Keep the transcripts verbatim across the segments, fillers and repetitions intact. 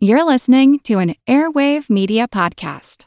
You're listening to an Airwave Media Podcast.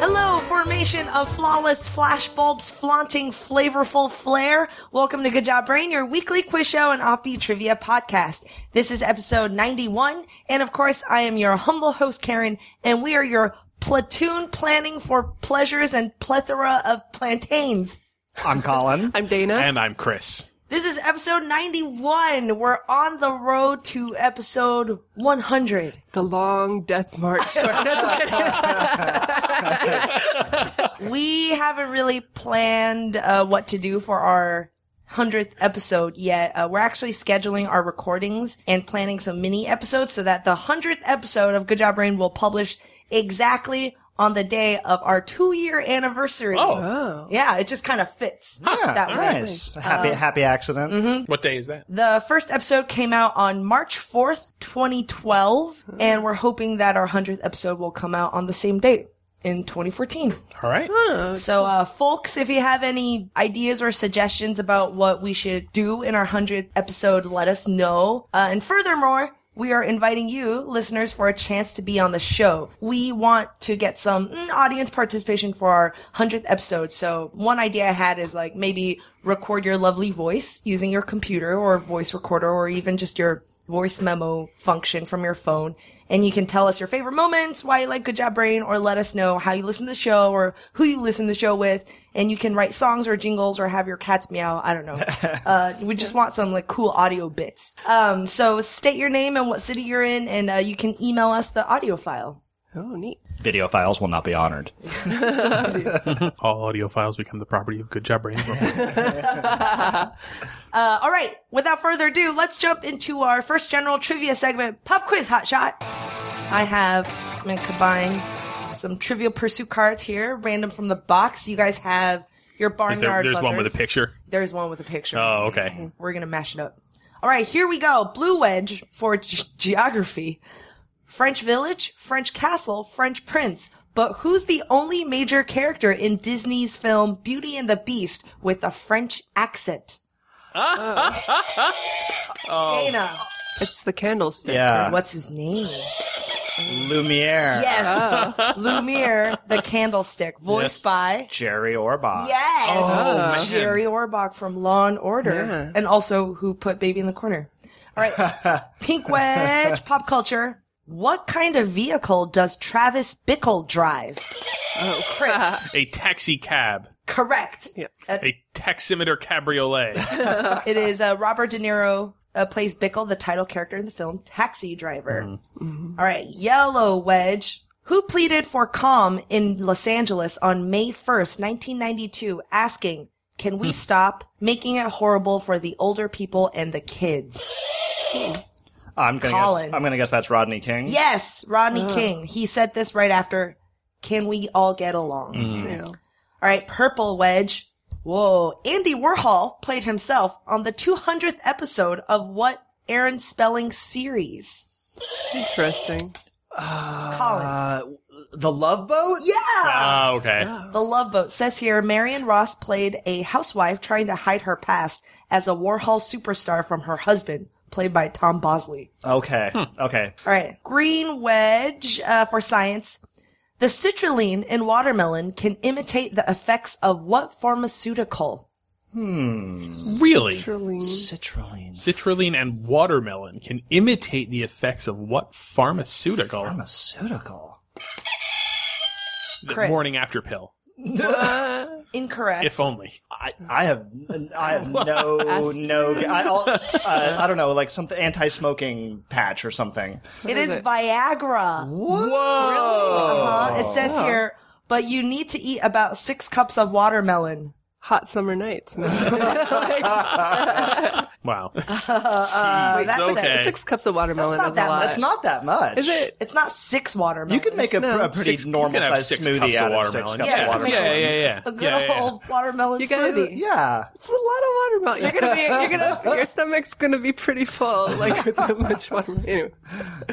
Hello, formation of flawless flash bulbs flaunting flavorful flair. Welcome to Good Job Brain, your weekly quiz show and offbeat trivia podcast. This is episode ninety-one, and of course, I am your humble host, Karen, and we are your platoon planning for pleasures and plethora of plantains. I'm Colin. I'm Dana. And I'm Chris. This is episode ninety-one. We're on the road to episode one hundred. The long death march. No, just kidding. We haven't really planned uh, what to do for our one hundredth episode yet. Uh, we're actually scheduling our recordings and planning some mini episodes so that the one hundredth episode of Good Job Brain will publish exactly on the day of our two-year anniversary. Oh. Yeah, it just kind of fits huh, that way. Nice. Happy, uh, happy accident. Mm-hmm. What day is that? The first episode came out on March fourth, twenty twelve, mm-hmm. and we're hoping that our one hundredth episode will come out on the same date in twenty fourteen. All right. Oh, so, cool. uh, folks, if you have any ideas or suggestions about what we should do in our one hundredth episode, let us know. Uh, and furthermore, we are inviting you, listeners, for a chance to be on the show. We want to get some mm, audience participation for our one hundredth episode. So one idea I had is like maybe record your lovely voice using your computer or voice recorder or even just your voice memo function from your phone. And you can tell us your favorite moments, why you like Good Job Brain, or let us know how you listen to the show or who you listen to the show with. And you can write songs or jingles or have your cats meow. I don't know. Uh, we just want some like cool audio bits. Um, so state your name and what city you're in, and uh, you can email us the audio file. Oh, neat. Video files will not be honored. All audio files become the property of Good Job Brain. uh, all right. Without further ado, let's jump into our first general trivia segment, Pop Quiz Hot Shot. I have I'm going to combine some Trivial Pursuit cards here, random from the box. You guys have your barnyard there, There's buzzers. One with a picture? There's one with a picture. Oh, okay. We're going to mash it up. All right, here we go. Blue Wedge for g- geography. French Village, French Castle, French Prince. But who's the only major character in Disney's film Beauty and the Beast with a French accent? Oh. Dana. It's the candlestick. Yeah. What's his name? Lumiere. Yes. Oh. Lumiere, the candlestick, voiced yes. by Jerry Orbach. Yes. Oh, Jerry Orbach from Law and Order. Yeah. And also who put Baby in the Corner. All right. Pink Wedge, pop culture. What kind of vehicle does Travis Bickle drive? Oh, Chris. A taxi cab. Correct. Yeah. A taximeter cabriolet. It is uh, Robert De Niro. Uh, plays Bickle, the title character in the film Taxi Driver. Mm-hmm. Mm-hmm. All right, Yellow Wedge. Who pleaded for calm in Los Angeles on May first, nineteen ninety-two, asking, can we stop making it horrible for the older people and the kids? I'm going to guess, I'm gonna guess that's Rodney King. Yes, Rodney oh. King. He said this right after, can we all get along? Mm-hmm. Yeah. All right, Purple Wedge. Whoa. Andy Warhol played himself on the two hundredth episode of what Aaron Spelling series? Interesting. Uh, Colin. The Love Boat? Yeah. Oh, uh, okay. Oh. The Love Boat. Says here, Marion Ross played a housewife trying to hide her past as a Warhol superstar from her husband, played by Tom Bosley. Okay. Hmm. Okay. All right. Green Wedge uh, for science. The citrulline in watermelon can imitate the effects of what pharmaceutical? Hmm. Really? Citrulline. Citrulline. Citrulline and watermelon can imitate the effects of what pharmaceutical? Pharmaceutical. The morning after pill. Incorrect. If only. I, I have I have no no I, uh, I don't know, like something anti-smoking patch or something. What it is, is it? Viagra. What? Whoa. Really? Uh-huh. It says here, but you need to eat about six cups of watermelon. Hot Summer Nights. No. Wow. Uh, uh, Wait, that's okay. Six, six cups of watermelon that's not is that a lot. Much. It's not that much. Is it? It's not six watermelons. You could make a, no, a pretty six, normal sized smoothie out of six cups yeah, of watermelon. Yeah, yeah, yeah. A good yeah, yeah, yeah. old watermelon you guys, smoothie. Yeah. It's a lot of watermelon. You're gonna be. You're gonna. Your stomach's gonna be pretty full. Like with that much watermelon. Anyway.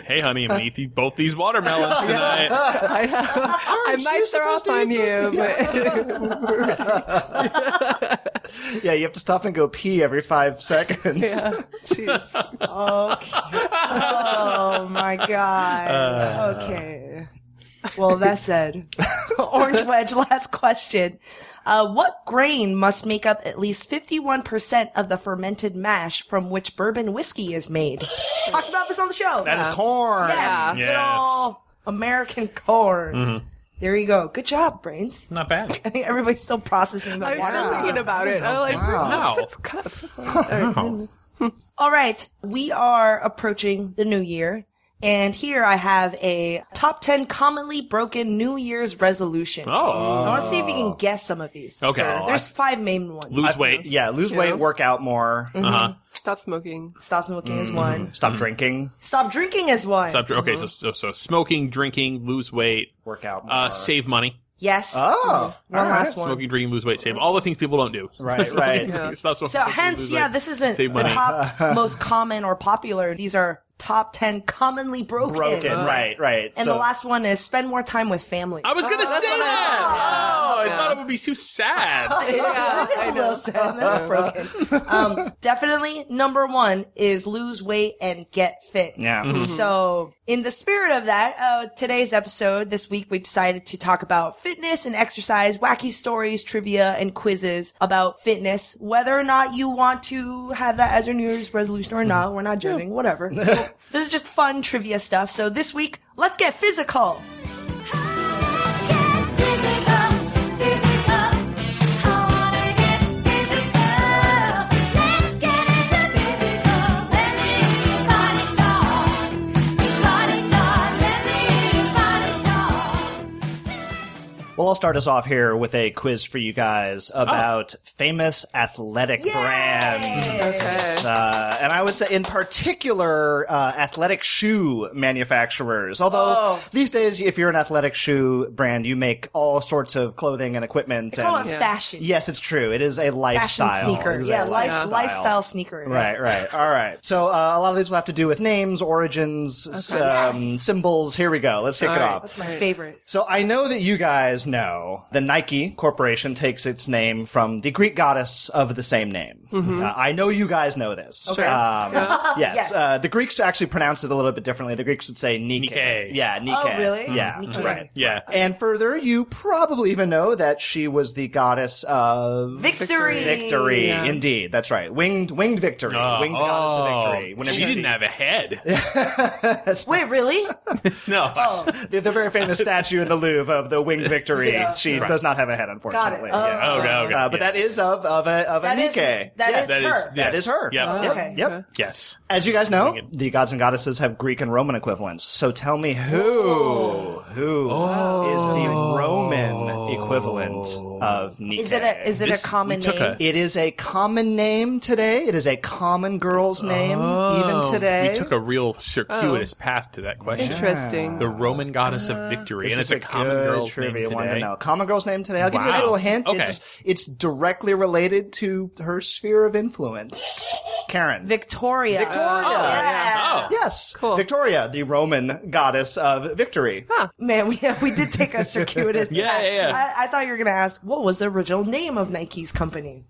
Hey, honey, I'm gonna eat these, both these watermelons tonight. I, I might throw off on you, but. Yeah, you have to stop and go pee every five seconds. Yeah, jeez. Okay. Oh, my God. Uh, okay. Well, that said, Orange Wedge, last question. Uh, what grain must make up at least fifty-one percent of the fermented mash from which bourbon whiskey is made? Talked about this on the show. That yeah. is corn. Yes. Good old American corn. Mm-hmm. There you go. Good job, brains. Not bad. I think everybody's still processing the water. I'm still thinking about it. I'm like, wow. Six cups. Wow. All right. We are approaching the new year. And here I have a top ten commonly broken New Year's resolution. Oh. I want to see if you can guess some of these. Okay. Sure. There's five main ones. Lose weight. Yeah. Lose yeah. weight. Work out more. Mm-hmm. Uh-huh. Stop smoking. Stop smoking mm-hmm. is one. Stop mm-hmm. drinking. Stop drinking is one. Stop, okay, mm-hmm. so, so so smoking, drinking, lose weight, work out, more. Uh, save money. Yes. Oh, mm-hmm. one right. last one. Smoking, drinking, lose weight, save all the things people don't do. Right, smoking, right. Yeah. Stop smoking. So hence, yeah, weight, this isn't the top most common or popular. These are top ten commonly broken. Broken, oh. right, right. And so, the last one is spend more time with family. I was gonna oh, say that. I yeah. thought it would be too sad. Yeah, it is a little sad. That's broken. Um, definitely number one is lose weight and get fit. Yeah. Mm-hmm. So in the spirit of that, uh, today's episode, this week, we decided to talk about fitness and exercise, wacky stories, trivia, and quizzes about fitness. Whether or not you want to have that as your New Year's resolution or not, we're not judging, yeah. whatever. This is just fun trivia stuff. So this week, let's get physical. Well, I'll start us off here with a quiz for you guys about oh. famous athletic Yay! Brands. Okay. Uh, and I would say in particular, uh, athletic shoe manufacturers. Although oh. these days, if you're an athletic shoe brand, you make all sorts of clothing and equipment. They call and, it fashion. Yes, it's true. It is a lifestyle. Fashion sneaker. It's yeah, life, lifestyle. lifestyle sneaker. Right, right. right. All right. So uh, a lot of these will have to do with names, origins, okay. um, yes. symbols. Here we go. Let's kick all it right. off. That's my favorite. So I know that you guys know the Nike Corporation takes its name from the Greek goddess of the same name. Mm-hmm. Uh, I know you guys know this. Okay. Um, yeah. Yes. yes. Uh, the Greeks actually pronounce it a little bit differently. The Greeks would say Nike. Nike. Yeah, Nike. Oh, really? Yeah, Nike. Right. Yeah. And further, you probably even know that she was the goddess of victory. Victory, yeah. indeed. That's right. Winged, winged victory. Oh, winged oh. goddess of victory. Whenever she didn't she... have a head. That's Wait, really? no. Oh. The, the very famous statue in the Louvre of the winged victory. Yeah. She right. does not have a head, unfortunately. Got it. Oh, yes. okay, okay. Uh, but yeah. that is of of a of that a Nike. Is, that, yes. is that, is, yes. that is her. That is her. Yep. Oh, okay. Yep. Okay. Yes. As you guys know, the gods and goddesses have Greek and Roman equivalents. So tell me who Whoa. who oh. is the Roman equivalent of Nike? Is it a is it this, a common name? A... It is a common name today. It is a common girl's name oh. even today. We took a real circuitous oh. path to that question. Interesting. Yeah. The Roman goddess uh, of victory, this and it's a, a common girl's trivia. Name. Today. To know. Common girl's name today. I'll wow. give you guys a little hint. Okay. It's it's directly related to her sphere of influence. Karen. Victoria. Victoria. Oh, yeah. oh. Yes. Cool. Victoria, the Roman goddess of victory. Huh. Man, we we did take a circuitous yeah, path. Yeah, yeah. I, I thought you were going to ask, what was the original name of Nike's company?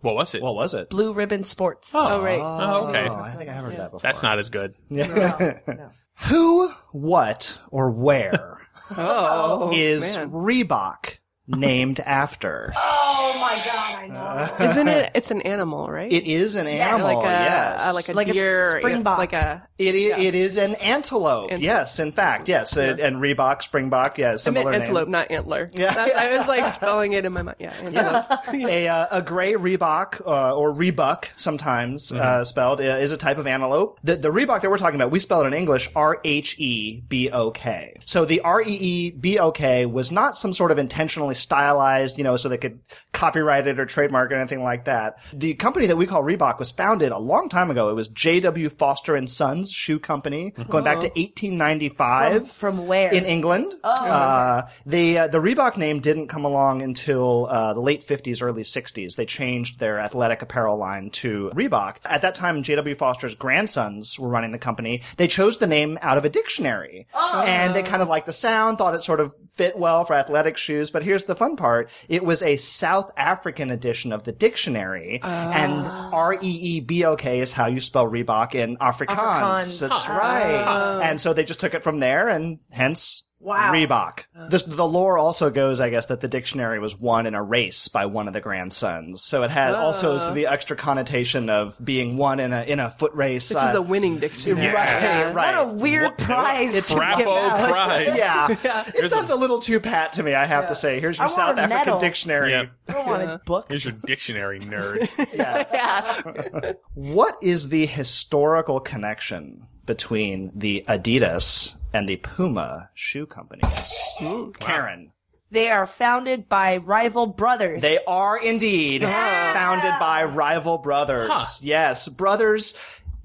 What was it? What was it? Blue Ribbon Sports. Oh, oh right. Oh, okay. I think I have heard yeah. that before. That's not as good. Yeah. No, no. Who, what, or where? Oh, is man. Reebok named after? Oh my God, I know. Uh, Isn't it? It's an animal, right? It is an yes. animal. Like a, yes, a, like a like deer, a springbok. Like a it is. Yeah. It is an antelope. Antelope. Yes, in fact, yes. Yeah. And Reebok, springbok, yeah, similar. I meant antelope, names. Not antler. Yeah, That's, I was like spelling it in my mind. Yeah, antelope. a uh, a gray Reebok uh, or Reebok, sometimes mm-hmm. uh, spelled, uh, is a type of antelope. The the Reebok that we're talking about, we spell it in English R H E B O K. So the R E E B O K was not some sort of intentionally stylized, you know, so they could copyright it or trademark it or anything like that. The company that we call Reebok was founded a long time ago. It was J W Foster and Sons Shoe Company, mm-hmm. going back to eighteen ninety-five. From, from where? In England. Oh. Uh, the, uh, the Reebok name didn't come along until uh, the late fifties, early sixties. They changed their athletic apparel line to Reebok. At that time, J W Foster's grandsons were running the company. They chose the name out of a dictionary. Oh. And they kind of liked the sound, thought it sort of fit well for athletic shoes. But here's the fun part. It was a South African edition of the dictionary. Oh. And R E E B O K is how you spell Reebok in Afrikaans. Afrikaans. That's oh. right. Oh. And so they just took it from there, and hence... Wow. Reebok. Uh, this, the lore also goes, I guess, that the dictionary was won in a race by one of the grandsons. So it had uh, also the extra connotation of being won in a in a foot race. This uh, is a winning dictionary. Yeah. Right, yeah. right. What a weird what, prize. It's Bravo prize. Yeah. yeah. It Here's sounds a, a little too pat to me, I have yeah. to say. Here's your South African medal. Dictionary. Yep. I don't want yeah. a book. Here's your dictionary, nerd. yeah. yeah. What is the historical connection between the Adidas and the Puma shoe companies? Ooh, Karen. Wow. They are founded by rival brothers. They are indeed yeah. founded by rival brothers. Huh. Yes, brothers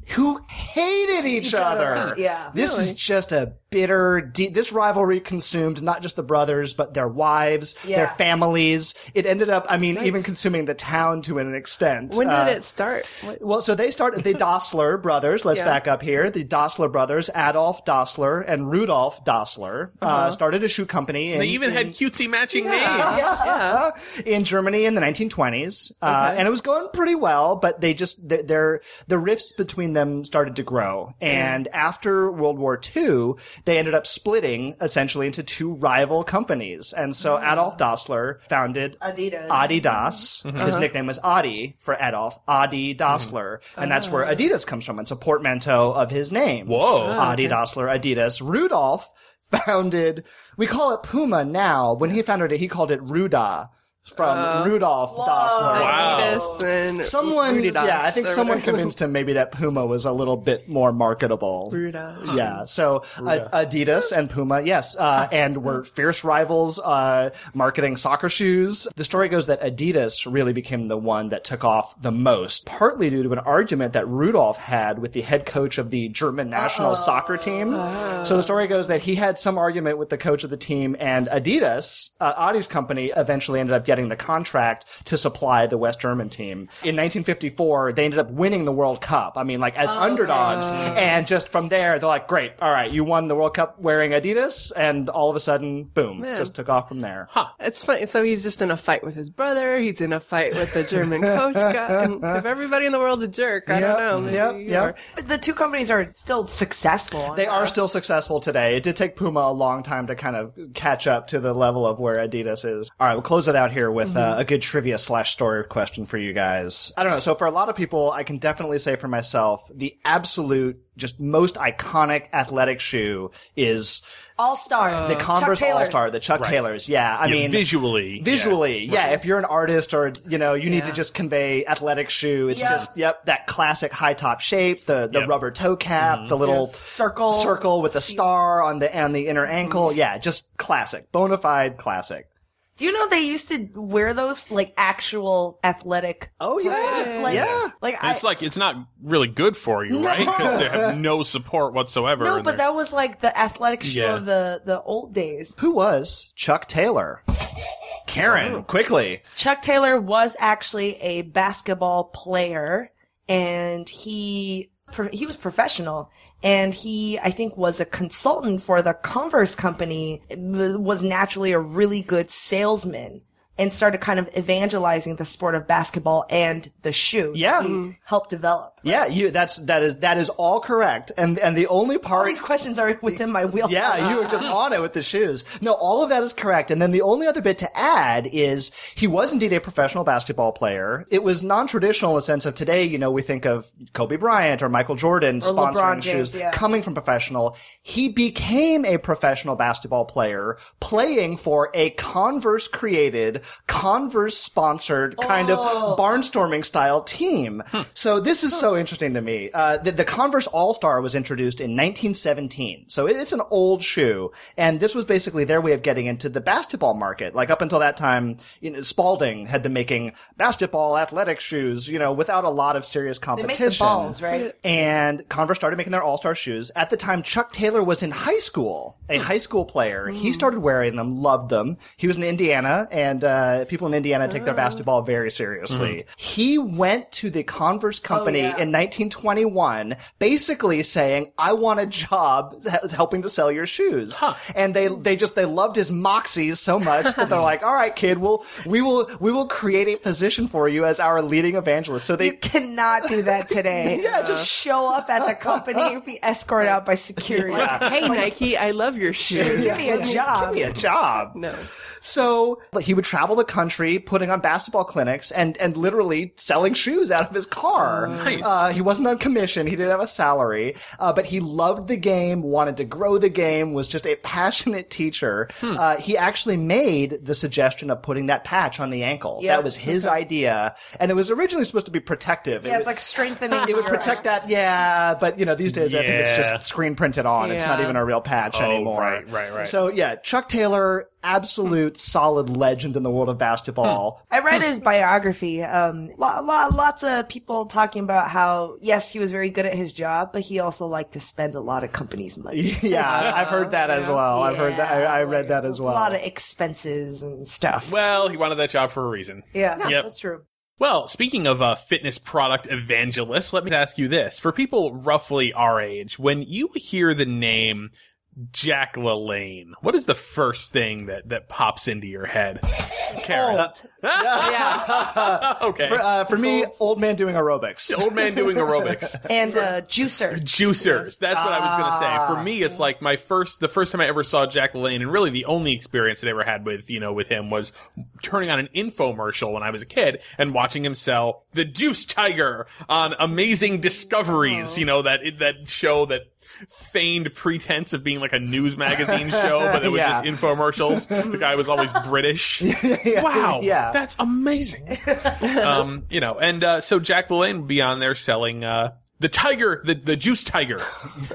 who hated each, each other. other. Yeah, This really. is just a bitter... De- this rivalry consumed not just the brothers, but their wives, yeah. their families. It ended up, I mean, nice. even consuming the town to an extent. When uh, did it start? What? Well, so they started... The Dassler brothers, let's yeah. back up here. The Dassler brothers, Adolf Dassler and Rudolf Dassler, uh-huh. uh, started a shoe company. In, they even in, had cutesy matching yeah. names. Yeah. Yeah. In Germany in the nineteen twenties. Okay. Uh, and it was going pretty well, but they just... Their, their the rifts between them started to grow. And mm. after World War Two... They ended up splitting essentially into two rival companies. And so mm-hmm. Adolf Dassler founded Adidas. Adidas. Mm-hmm. His uh-huh. nickname was Adi for Adolf, Adi Dassler. Mm-hmm. And that's where Adidas comes from. It's a portmanteau of his name. Whoa. Oh, Adi okay. Dassler, Adidas. Rudolf founded, we call it Puma now. When he founded it, he called it Ruda. From uh, Rudolf Dassler. Wow. And someone, Rudy yeah, I think someone whatever. convinced him maybe that Puma was a little bit more marketable. Ruda. Yeah, so Ruda. Adidas and Puma, yes, uh, and were fierce rivals uh, marketing soccer shoes. The story goes that Adidas really became the one that took off the most, partly due to an argument that Rudolf had with the head coach of the German national Uh-oh. soccer team. Uh-oh. So the story goes that he had some argument with the coach of the team, and Adidas, uh, Adi's company, eventually ended up getting getting the contract to supply the West German team. In nineteen fifty-four, they ended up winning the World Cup. I mean, like, as oh, underdogs. Uh, and just from there, they're like, great, all right, you won the World Cup wearing Adidas, and all of a sudden, boom, man. just took off from there. Huh. It's funny. So he's just in a fight with his brother. He's in a fight with the German coach guy. And if everybody in the world's a jerk, I yep, don't know. Maybe yep, yep. The two companies are still successful. They that. are still successful today. It did take Puma a long time to kind of catch up to the level of where Adidas is. All right, we'll close it out here with mm-hmm. uh, a good trivia slash story question for you guys. I don't know. So for a lot of people, I can definitely say for myself, the absolute just most iconic athletic shoe is All-Stars. The Converse All-Star, the Chuck right. Taylors. Yeah. I yeah, mean, visually. Visually. Yeah. yeah right. If you're an artist or, you know, you yeah. need to just convey athletic shoe. It's yep. just, yep, that classic high top shape, the, the yep. rubber toe cap, mm-hmm. the little yep. circle circle with a star on the, on the inner ankle. Mm-hmm. Yeah. Just classic. Bonafide classic. Do you know they used to wear those like actual athletic? Oh yeah, like, yeah. Like I, it's like it's not really good for you, no. right? Because they have no support whatsoever. No, but that was like the athletic show yeah. of the the old days. Who was Chuck Taylor? Karen, oh. quickly. Chuck Taylor was actually a basketball player, and he he was professional. And he, I think, was a consultant for the Converse company, was naturally a really good salesman and started kind of evangelizing the sport of basketball and the shoe. Yeah. He helped develop. Right? Yeah, you, that's, that is, that is all correct. And, and the only part. All these questions are within my wheelhouse. Yeah, you were just on it with the shoes. No, all of that is correct. And then the only other bit to add is he was indeed a professional basketball player. It was non-traditional in the sense of today, you know, we think of Kobe Bryant or Michael Jordan or sponsoring James, shoes yeah. coming from professional. He became a professional basketball player playing for a Converse created Converse-sponsored kind oh. of barnstorming-style team. Hmm. So this is so interesting to me. Uh, the, the Converse All-Star was introduced in nineteen seventeen. So it, it's an old shoe. And this was basically their way of getting into the basketball market. Like, up until that time, you know, Spalding had been making basketball athletic shoes, you know, without a lot of serious competition. They make the balls, right? And Converse started making their All-Star shoes. At the time, Chuck Taylor was in high school, a high school player. Mm. He started wearing them, loved them. He was in Indiana, and uh, people in Indiana take their basketball very seriously. Mm. He went to the Converse company oh, yeah. in nineteen twenty-one, basically saying, I want a job helping to sell your shoes. Huh. And they they just, they loved his moxies so much that they're like, all right, kid, we'll, we will we will create a position for you as our leading evangelist. So they you cannot do that today. yeah, yeah, just show up at the company and be escorted out by security. Yeah. Hey, Nike, I love your shoes. Give me a job. Give me a job. No. So he would travel the country putting on basketball clinics and, and literally selling shoes out of his car. Nice. Uh, he wasn't on commission. He didn't have a salary. Uh, but he loved the game, wanted to grow the game, was just a passionate teacher. Hmm. Uh, he actually made the suggestion of putting that patch on the ankle. Yep. That was his idea. And it was originally supposed to be protective. Yeah, it it's would, like strengthening. It would protect that. Yeah. But, you know, these days yeah. I think it's just screen printed on. Yeah. It's not even a real patch oh, anymore. Right, right, right. So, yeah, Chuck Taylor... absolute solid legend in the world of basketball. I read his biography. Um, lo- lo- lots of people talking about how, yes, he was very good at his job, but he also liked to spend a lot of companies' money. Yeah, I've heard that as well. Yeah. I've heard that. I, I read that as well. A lot of expenses and stuff. Well, he wanted that job for a reason. Yeah, yeah yep. That's true. Well, speaking of uh, fitness product evangelists, let me ask you this. For people roughly our age, when you hear the name Jack LaLanne, what is the first thing that, that pops into your head? Karen. Old. yeah. Okay. For, uh, for me, old. old man doing aerobics. Old man doing aerobics. And uh, juicer. Juicers. That's what ah. I was going to say. For me, it's like my first, the first time I ever saw Jack LaLanne, and really the only experience I ever had with, you know, with him was turning on an infomercial when I was a kid and watching him sell the Juice Tiger on Amazing Discoveries, oh. you know, that that show that feigned pretense of being like a news magazine show, but it was yeah. just infomercials. The guy was always British. yeah, wow, yeah. That's amazing. um, you know, and uh, so Jack LaLanne would be on there selling uh, the tiger, the, the juice tiger,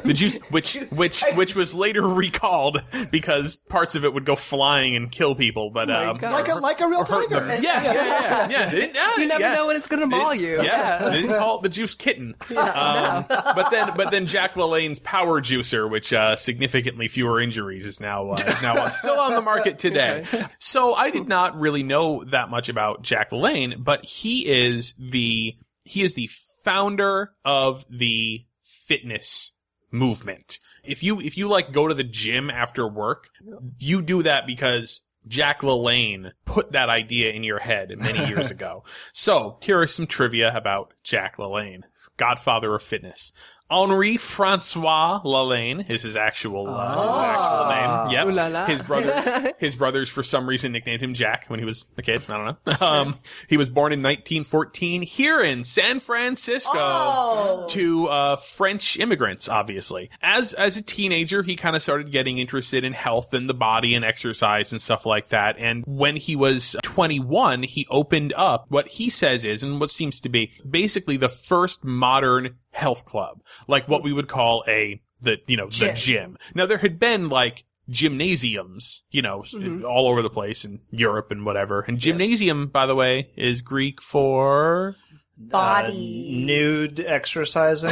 the juice, which which which was later recalled because parts of it would go flying and kill people. But oh um, like a like a real tiger. Yeah, yeah, yeah. yeah. They didn't, uh, you never yeah. know when it's going to maul it, you. Yeah, yeah. They didn't call it the juice kitten. Yeah, um, no. But then but then Jack LaLanne's power juicer, which uh, significantly fewer injuries, is now uh, is now on, still on the market today. Okay. So I did not really know that much about Jack LaLanne, but he is the he is the founder of the fitness movement. If you if you like go to the gym after work, you do that because Jack LaLanne put that idea in your head many years ago. So here is some trivia about Jack LaLanne, godfather of fitness. Henri-Francois LaLanne is his actual, uh, oh. his actual name. Yep. Ooh, la, la. His brothers, his brothers for some reason nicknamed him Jack when he was a kid. I don't know. Um, he was born in nineteen fourteen here in San Francisco oh. to, uh, French immigrants, obviously. As, as a teenager, he kind of started getting interested in health and the body and exercise and stuff like that. And when he was twenty-one, he opened up what he says is, and what seems to be basically the first modern health club, like what we would call a the you know gym. the gym. Now there had been like gymnasiums, you know, mm-hmm. all over the place in Europe and whatever. And gymnasium, yeah. by the way, is Greek for body uh, nude exercising.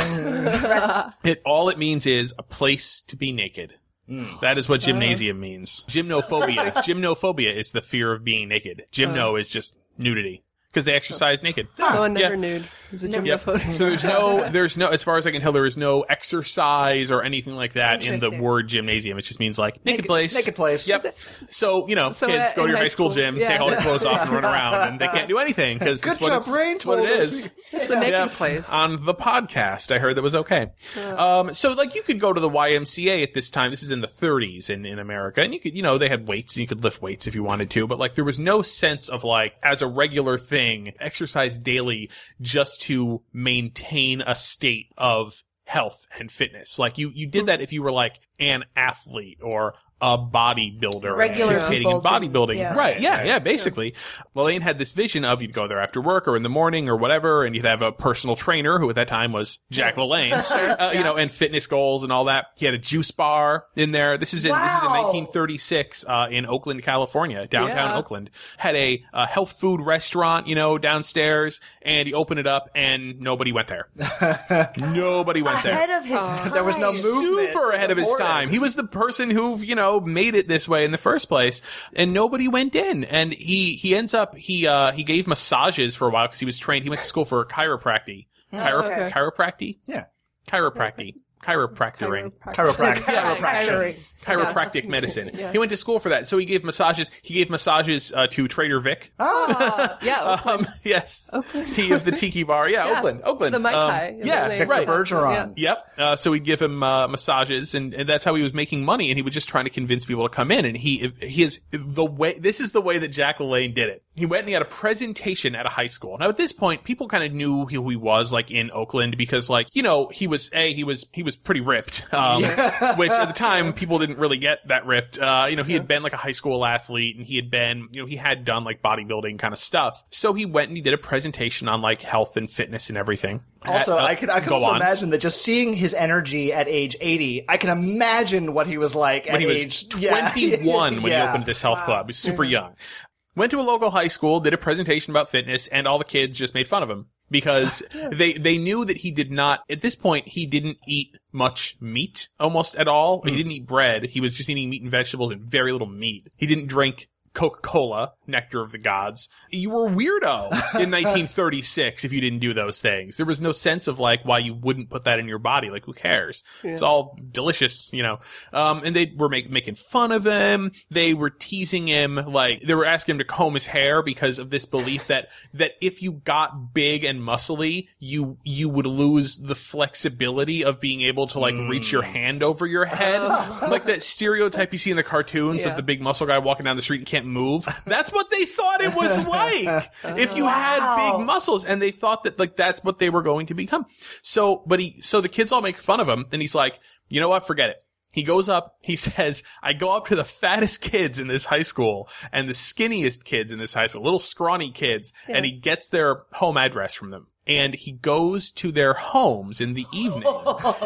it all it means is a place to be naked. Mm. That is what gymnasium uh. means. Gymnophobia. Gymnophobia is the fear of being naked. Gymno uh. is just nudity. Because they exercise naked. So huh. never yeah. nude. It's a gymnophobe. Yep. So there's no, there's no, as far as I can tell, there is no exercise or anything like that in the word gymnasium. It just means like naked, naked place. Naked place. Yep. So, you know, so kids go to your high school, school gym, yeah. take all their clothes off and run around, and they can't do anything because that's what, what it is. It's the naked yeah. place. On the podcast, I heard that was okay. Uh, um, so, like, you could go to the Y M C A at this time. This is in the thirties in, in America. And you could, you know, they had weights and you could lift weights if you wanted to. But, like, there was no sense of, like, as a regular thing, exercise daily just to maintain a state of health and fitness. Like you, you did that if you were like an athlete or a bodybuilder, regular participating in bodybuilding. Yeah. Right. Yeah. Yeah. Basically, yeah. LaLanne had this vision of you'd go there after work or in the morning or whatever, and you'd have a personal trainer who at that time was Jack LaLanne, uh, you yeah. know, and fitness goals and all that. He had a juice bar in there. This is in, wow. this is in nineteen thirty-six, uh, in Oakland, California, downtown yeah. Oakland. Had a, a health food restaurant, you know, downstairs, and he opened it up and nobody went there. Nobody went there. Ahead of his uh, time. There was no movement. Super ahead of his time. He was the person who, you know, made it this way in the first place, and nobody went in. And he he ends up he uh he gave massages for a while because he was trained. He went to school for chiropractic, Chiro- oh, okay. chiropractic, yeah, chiropractic, chiropractoring, chiropractic, chiropractic, chiropractic medicine. Yeah. He went to school for that, so he gave massages. He gave massages uh, to Trader Vic. Ah, yeah, Oakland. um, yes, Oakland. He of the Tiki Bar. Yeah, yeah. Oakland, Oakland. The Mai Tai. Um, yeah, Victor right. Bergeron. Yeah. Yep. Uh, so he'd give him uh, massages, and, and that's how he was making money. And he was just trying to convince people to come in. And he, he is the way. This is the way that Jack LaLanne did it. He went and he had a presentation at a high school. Now at this point, people kind of knew who he was, like in Oakland, because like you know he was a he was he was pretty ripped, um, yeah. which at the time people didn't really get that ripped. Uh, you know, he had been like a high school athlete, and he had been you know he had done like bodybuilding kind of stuff. So he went and he did a presentation on like health and fitness and everything. Also, at, uh, I could I could also on. imagine that just seeing his energy at age eighty, I can imagine what he was like at when he was age twenty-one yeah. when yeah. he opened this health wow. club. He was super mm-hmm. young. Went to a local high school, did a presentation about fitness, and all the kids just made fun of him because yeah. they, they knew that he did not, at this point, he didn't eat much meat almost at all. Mm. He didn't eat bread. He was just eating meat and vegetables and very little meat. He didn't drink Coca-Cola, nectar of the gods. You were a weirdo in nineteen thirty-six if you didn't do those things. There was no sense of like why you wouldn't put that in your body. Like who cares? Yeah. It's all delicious, you know. Um, and they were make, making fun of him. They were teasing him. Like they were asking him to comb his hair because of this belief that that if you got big and muscly, you you would lose the flexibility of being able to like mm. reach your hand over your head, like that stereotype you see in the cartoons yeah. of the big muscle guy walking down the street and can't move. That's what they thought it was like if you wow. had big muscles, and they thought that like that's what they were going to become. So but he so the kids all make fun of him, and he's like, you know what, forget it. He goes up, he says, I go up to the fattest kids in this high school and the skinniest kids in this high school, little scrawny kids, yeah. and he gets their home address from them. And he goes to their homes in the evening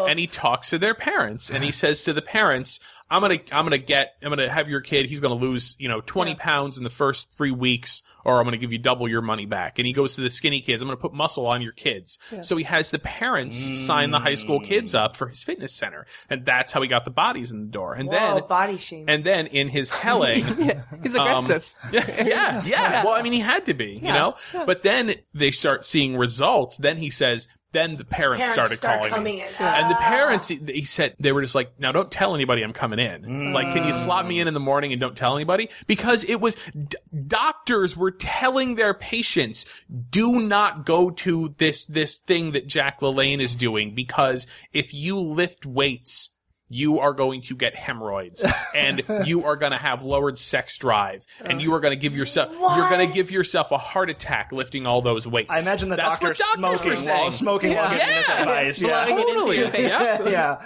and he talks to their parents, and he says to the parents, I'm going to, I'm going to get, I'm going to have your kid. He's going to lose, you know, twenty yeah. pounds in the first three weeks, or I'm going to give you double your money back. And he goes to the skinny kids. I'm going to put muscle on your kids. Yeah. So he has the parents mm. sign the high school kids up for his fitness center. And that's how he got the bodies in the door. And Whoa, then body shame. And then in his telling. yeah. He's aggressive. Um, yeah, yeah, yeah. Yeah. Well, I mean, he had to be, yeah. you know, yeah. but then they start seeing results. Then he says, Then the parents, parents started start calling coming in. Ah. And the parents, he said, they were just like, now don't tell anybody I'm coming in. Mm. Like, can you slot me in in the morning and don't tell anybody? Because it was, d- doctors were telling their patients, do not go to this, this thing that Jack LaLanne is doing, because if you lift weights, you are going to get hemorrhoids, and you are going to have lowered sex drive, and you are going to give yourself what? you're going to give yourself a heart attack lifting all those weights. I imagine the That's doctor smoking while smoking yeah. while giving yeah. this advice. Yeah, yeah. totally. yeah. yeah.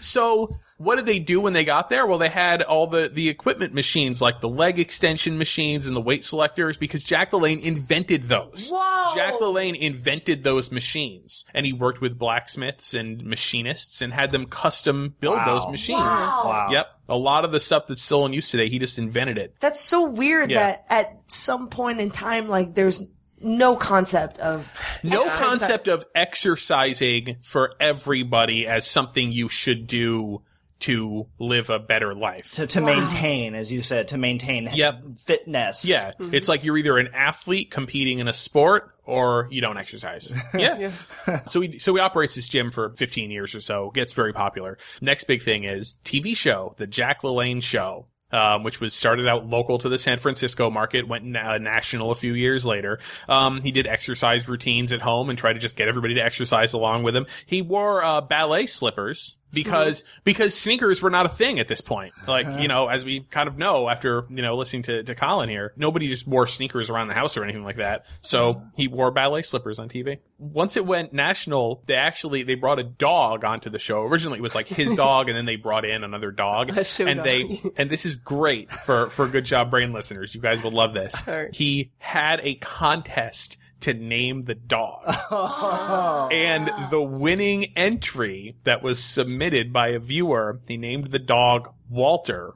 So what did they do when they got there? Well, they had all the, the equipment machines, like the leg extension machines and the weight selectors, because Jack LaLanne invented those. Whoa. Jack LaLanne invented those machines, and he worked with blacksmiths and machinists and had them custom build wow. those machines. Wow. Wow. Yep. A lot of the stuff that's still in use today, he just invented it. That's so weird yeah. that at some point in time, like, there's No concept of no exercise. concept of exercising for everybody as something you should do to live a better life. To, to wow. maintain, as you said, to maintain yep. fitness. Yeah. Mm-hmm. It's like you're either an athlete competing in a sport or you don't exercise. Yeah. yeah. So he, so he operates this gym for fifteen years or so, gets very popular. Next big thing is T V show, the Jack LaLanne show. Um, which was started out local to the San Francisco market, went na- national a few years later. Um, he did exercise routines at home and tried to just get everybody to exercise along with him. He wore uh, ballet slippers because because sneakers were not a thing at this point. Like, you know, as we kind of know after, you know, listening to, to Colin here, nobody just wore sneakers around the house or anything like that. So he wore ballet slippers on T V. Once it went national, they actually they brought a dog onto the show. Originally it was like his dog, and then they brought in another dog. And they and this is great for, for Good Job Brain listeners. You guys will love this. Right. He had a contest to name the dog. Oh. And the winning entry that was submitted by a viewer, he named the dog Walter,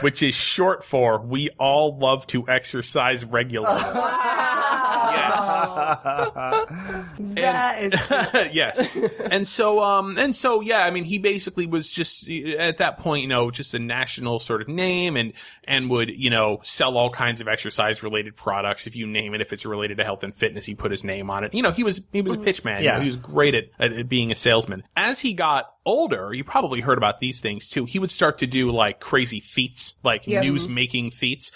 which is short for "We All Love to Exercise Regularly." Yes. That and, is cute. Yes. And so, um, and so, yeah, I mean, he basically was just, at that point, you know, just a national sort of name, and, and would, you know, sell all kinds of exercise related products. If you name it, if it's related to health and fitness, he put his name on it. You know, he was, he was a pitch man. Yeah. You know, he was great at, at being a salesman. As he got older, you probably heard about these things too. He would start to do like crazy feats, like yeah. news making feats.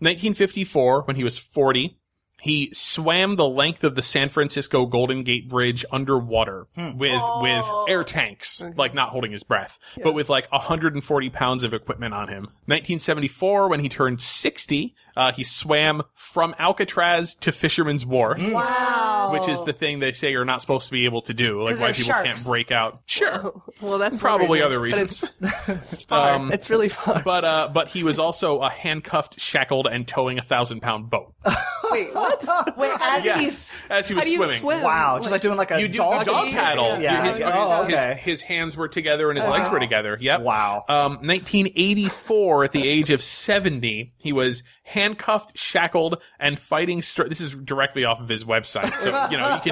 nineteen fifty-four, when he was forty, he swam the length of the San Francisco Golden Gate Bridge underwater hmm. with oh. with air tanks, okay. like not holding his breath, yeah. but with like one hundred forty pounds of equipment on him. nineteen seventy-four, when he turned sixty, uh, he swam from Alcatraz to Fisherman's Wharf. Wow. Which is the thing they say you're not supposed to be able to do, like why people sharks. Can't break out. Sure. Well, that's probably reason. Other reasons. It's, it's far. Um, it's really fun. But uh, but he was also uh, handcuffed, shackled, and towing a thousand pound boat. Wait, what? Wait, as yes. he's as he was swimming. Swim? Wow, just like doing like a you do, dog, dog paddle. Yeah. His, oh, his, okay. his, his hands were together and his wow. legs were together. Yep. Wow. Um, nineteen eighty-four, at the age of seventy, he was handcuffed, shackled, and fighting. St- this is directly off of his website, so you know you can.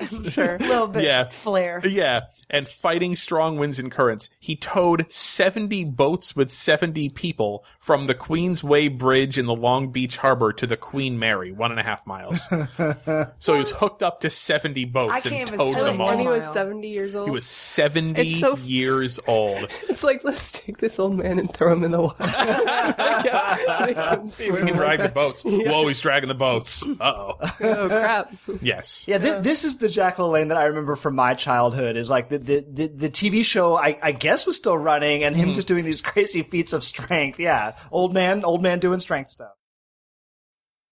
Yeah, sure, a little bit. Yeah, flair. Yeah, and fighting strong winds and currents, he towed seventy boats with seventy people from the Queensway Bridge in the Long Beach Harbor to the Queen Mary, one and a half miles. So he was hooked up to seventy boats and towed them all. When he was seventy years old, he was seventy so f- years old. It's like, let's take this old man and throw him in the water. I can't, I We can drag the boats. Yeah. Whoa, he's dragging the boats. Uh-oh. Oh, crap. Yes. Yeah, th- this is the Jack LaLanne that I remember from my childhood, is like the the, the, the T V show I, I guess was still running, and him mm-hmm. just doing these crazy feats of strength. Yeah, old man, old man doing strength stuff.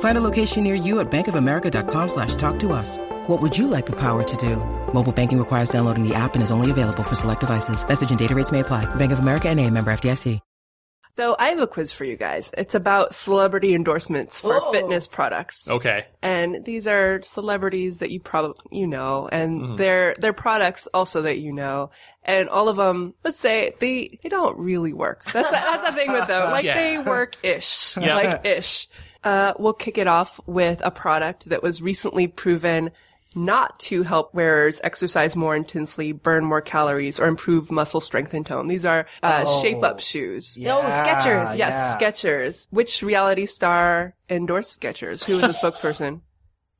Find a location near you at bankofamerica.com slash talk to us. What would you like the power to do? Mobile banking requires downloading the app and is only available for select devices. Message and data rates may apply. Bank of America N A, member F D I C. So I have a quiz for you guys. It's about celebrity endorsements for oh. fitness products. Okay. And these are celebrities that you probably, you know, and mm. they're, they're products also that you know. And all of them, let's say, they, they don't really work. That's, that's the thing with them. Like, yeah. they work-ish. Yeah. Like-ish. Uh, we'll kick it off with a product that was recently proven not to help wearers exercise more intensely, burn more calories, or improve muscle strength and tone. These are uh, oh, shape-up shoes. Yeah, oh, Skechers. Yes, yeah. Skechers. Which reality star endorsed Skechers? Who was the spokesperson?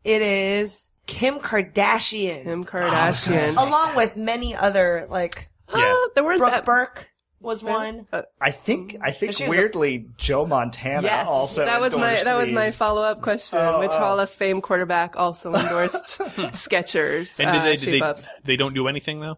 It is Kim Kardashian. Kim Kardashian. Oh, along with many other, like, yeah. uh, there were Brooke that- Burke. Was one? I think. I think weirdly, a- Joe Montana yes, also. That was my. That these. was my follow-up question. Oh, Which oh. Hall of Fame quarterback also endorsed Skechers? And did they? Uh, did they, they don't do anything though.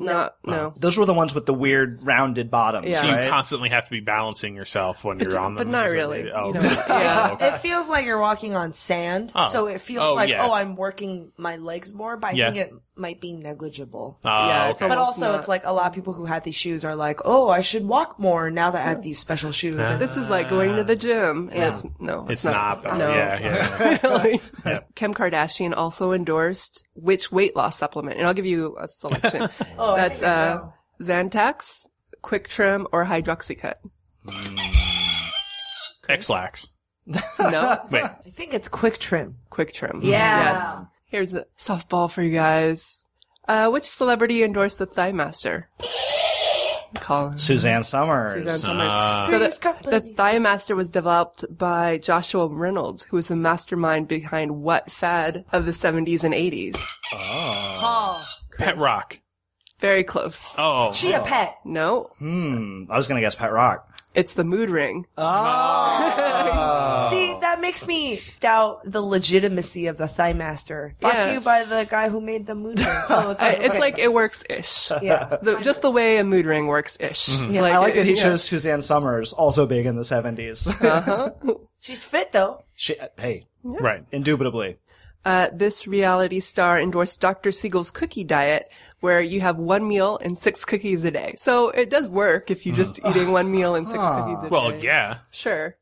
No, no, no. Those were the ones with the weird rounded bottoms. Yeah. So you right? constantly have to be balancing yourself when but, you're on them. But not really. Like, oh, no. yeah. It feels like you're walking on sand. Oh. So it feels oh, like, yeah. oh, I'm working my legs more, but I yeah. think it might be negligible. Uh, yeah, okay. But also not... it's like a lot of people who had these shoes are like, oh, I should walk more now that I have these special shoes. Uh, and this is like going to the gym. And yeah. It's, no, it's, it's not. not no. Yeah, yeah. Like, yeah. Kim Kardashian also endorsed which weight loss supplement? And I'll give you a selection. oh, That's uh, Zantac, Quick Trim, or Hydroxycut. X-Lax. No. Wait. I think it's Quick Trim. Quick Trim. Yeah. Yes. Here's a softball for you guys. Uh, which celebrity endorsed the Thighmaster? Colin. Suzanne Summers. Suzanne Summers. Uh, so the, the Thighmaster was developed by Joshua Reynolds, who was the mastermind behind what fad of the seventies and eighties? Oh. oh Pet Rock. Very close. Oh. Chia oh. Pet. No. Hmm. I was going to guess Pet Rock. It's the mood ring. Oh. See, that makes me doubt the legitimacy of the Thighmaster. Brought yeah. to you by the guy who made the mood ring. Oh, it's, I, it's right. like it works-ish. Yeah. The, just the way a mood ring works-ish. Mm-hmm. Yeah. Like, I like that he yeah. chose Suzanne Summers, also big in the seventies. Uh-huh. She's fit, though. She, hey, yeah. right. Indubitably. Uh, this reality star endorsed Doctor Siegel's cookie diet, where you have one meal and six cookies a day. So it does work if you're just mm. eating one meal and six oh. cookies a well, day. Well, yeah. Sure.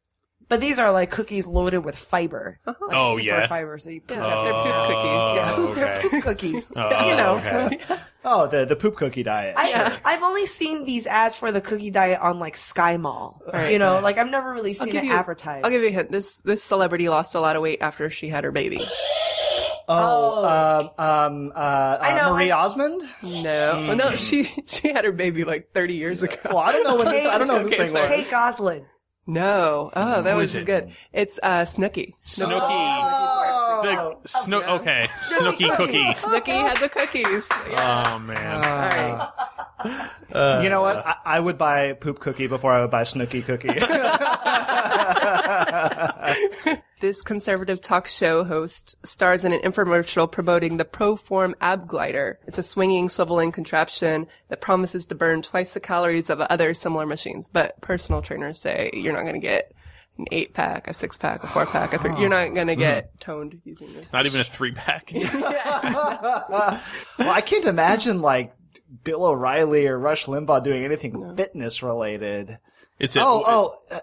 But these are like cookies loaded with fiber. Uh-huh. Like oh, super yeah. fiber. So you put yeah. They're poop cookies. Yes. Okay. They're poop cookies. Oh, you know. Okay. yeah. Oh, the the poop cookie diet. I, yeah. I've only seen these ads for the cookie diet on like Sky Mall. Right. You know, like I've never really seen it you, advertised. I'll give you a hint. This, this celebrity lost a lot of weight after she had her baby. Oh, oh. Uh, um, uh, I know, Marie I... Osmond? No, mm. well, no, she she had her baby like thirty years ago. Well, I don't know when this. I don't know okay, this thing was. Kate Gosselin. No, oh, that was good. It's uh, Snooki. Snooki. Oh. Oh. Sno- oh, no. Okay, Snooki cookie. Snooki had the cookies. Yeah. Oh man! Uh, All right. Uh, you know what? I, I would buy poop cookie before I would buy Snooki cookie. This conservative talk show host stars in an infomercial promoting the ProForm Ab Glider. It's a swinging, swiveling contraption that promises to burn twice the calories of other similar machines. But personal trainers say you're not going to get an eight-pack, a six-pack, a four-pack, a three. You're not going to get mm. toned using this. Not even a three-pack. Well, I can't imagine, like, Bill O'Reilly or Rush Limbaugh doing anything no. fitness-related. It's a, Oh, oh. Uh,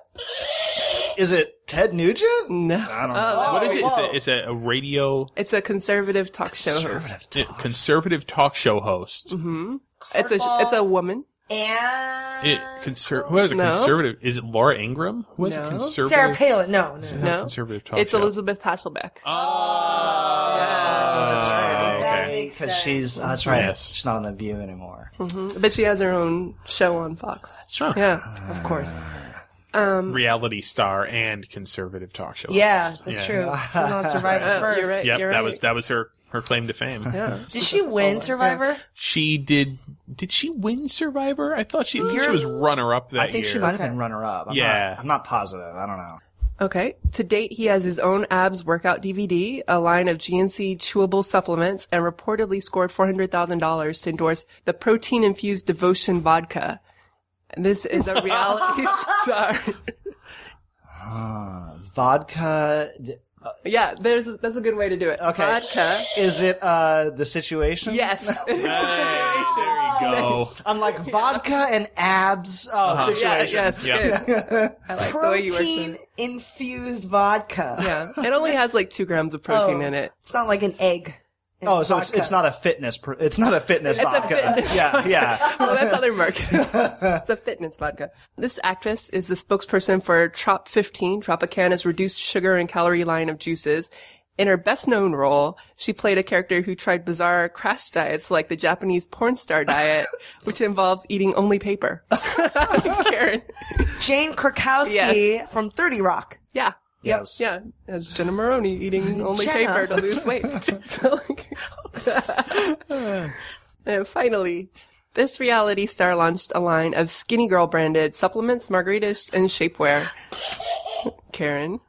Is it Ted Nugent? No. I don't know. Uh, what is it? It's a, it's a, a radio... It's a conservative talk show conservative host. Talk. Conservative talk show host. Mm-hmm. It's a, it's a woman. And... It, conser- who has a no. conservative... Is it Laura Ingraham? Who has no. a conservative... Sarah Palin. No, no. no. Conservative talk it's show. It's Elizabeth Hasselbeck. Oh! Yeah. That's right. That okay. makes sense. She's, oh, that's right. Yes. She's not on The View anymore. Mm-hmm. But she has her own show on Fox. That's right. Yeah, uh, of course. Um, reality star and conservative talk show. Yeah, that's yeah. true. She was on Survivor right. first. You're right, yep, you're right. that was that was her, her claim to fame. Yeah. Did she win Survivor? Yeah. She did. Did she win Survivor? I thought she, I she was runner up that year. I think year. she might have okay. been runner up. I'm yeah, not, I'm not positive. I don't know. Okay. To date, he has his own abs workout D V D, a line of G N C chewable supplements, and reportedly scored four hundred thousand dollars to endorse the protein infused Devotion vodka. This is a reality star. Uh, vodka. Uh, yeah, there's a, that's a good way to do it. Okay. Vodka. Is it uh, The Situation? Yes. It is ah, The Situation. There you go. I'm like, vodka yeah. and abs. Oh, uh-huh. Situation. Yeah, yes. Yep. I like protein the way you work them. Infused vodka. Yeah. It only Just, has like two grams of protein oh, in it. It's not like an egg. Oh, so it's, it's not a fitness. It's not a fitness it's vodka. A fitness yeah, vodka. yeah. Well, that's how they're marketing. It's a fitness vodka. This actress is the spokesperson for Trop fifteen, Tropicana's reduced sugar and calorie line of juices. In her best-known role, she played a character who tried bizarre crash diets like the Japanese porn star diet, which involves eating only paper. Karen. Jane Krakowski yes. from thirty Rock. Yeah. Yes. Yeah. As Jenna Maroney eating only Jenna. paper to lose weight. So, like, and finally, this reality star launched a line of skinny girl branded supplements, margaritas, and shapewear. Karen.